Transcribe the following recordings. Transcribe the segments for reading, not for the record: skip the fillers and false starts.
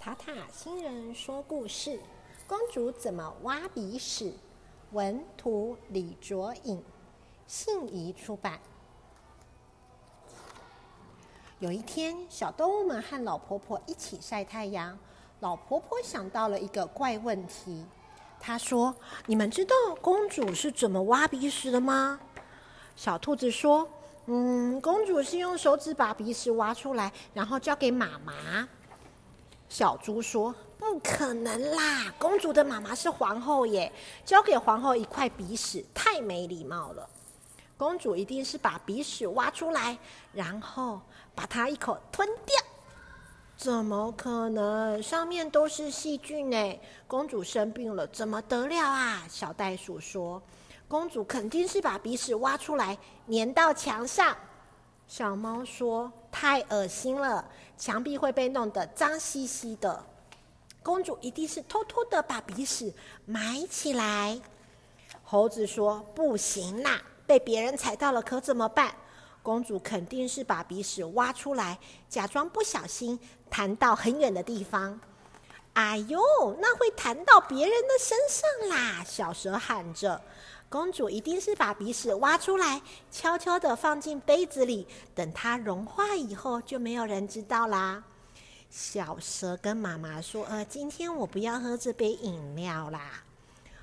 塔塔星人说故事，公主怎么挖鼻屎，文图李卓颖，信宜出版。有一天，小动物们和老婆婆一起晒太阳，老婆婆想到了一个怪问题。她说，你们知道公主是怎么挖鼻屎的吗？小兔子说，公主是用手指把鼻屎挖出来，然后交给妈妈。小猪说，不可能啦，公主的妈妈是皇后耶，交给皇后一块鼻屎太没礼貌了。公主一定是把鼻屎挖出来，然后把它一口吞掉。怎么可能？上面都是细菌耶，公主生病了怎么得了啊？小袋鼠说，公主肯定是把鼻屎挖出来粘到墙上。小猫说，太恶心了，墙壁会被弄得脏兮兮的，公主一定是偷偷的把鼻屎埋起来。猴子说，不行啦，被别人踩到了可怎么办？公主肯定是把鼻屎挖出来，假装不小心弹到很远的地方。哎呦，那会弹到别人的身上啦！小蛇喊着。公主一定是把鼻屎挖出来，悄悄地放进杯子里，等它融化以后就没有人知道啦。小蛇跟妈妈说，今天我不要喝这杯饮料啦。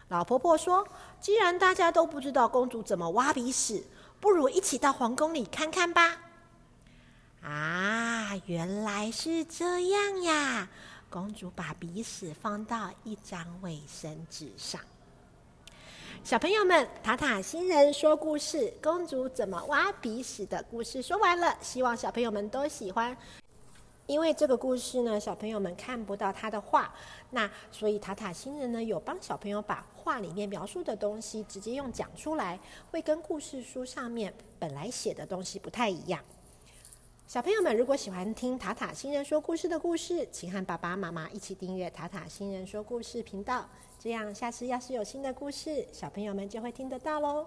老婆婆说，既然大家都不知道公主怎么挖鼻屎，不如一起到皇宫里看看吧。啊，原来是这样呀！公主把鼻屎放到一张卫生纸上。小朋友们，塔塔星人说故事，公主怎么挖鼻屎的故事说完了，希望小朋友们都喜欢。因为这个故事呢，小朋友们看不到他的画，那所以塔塔星人呢有帮小朋友把画里面描述的东西直接用讲出来，会跟故事书上面本来写的东西不太一样。小朋友们，如果喜欢听塔塔星人说故事的故事，请和爸爸妈妈一起订阅塔塔星人说故事频道，这样下次要是有新的故事，小朋友们就会听得到咯。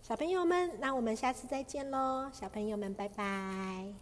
小朋友们，那我们下次再见咯，小朋友们，拜拜。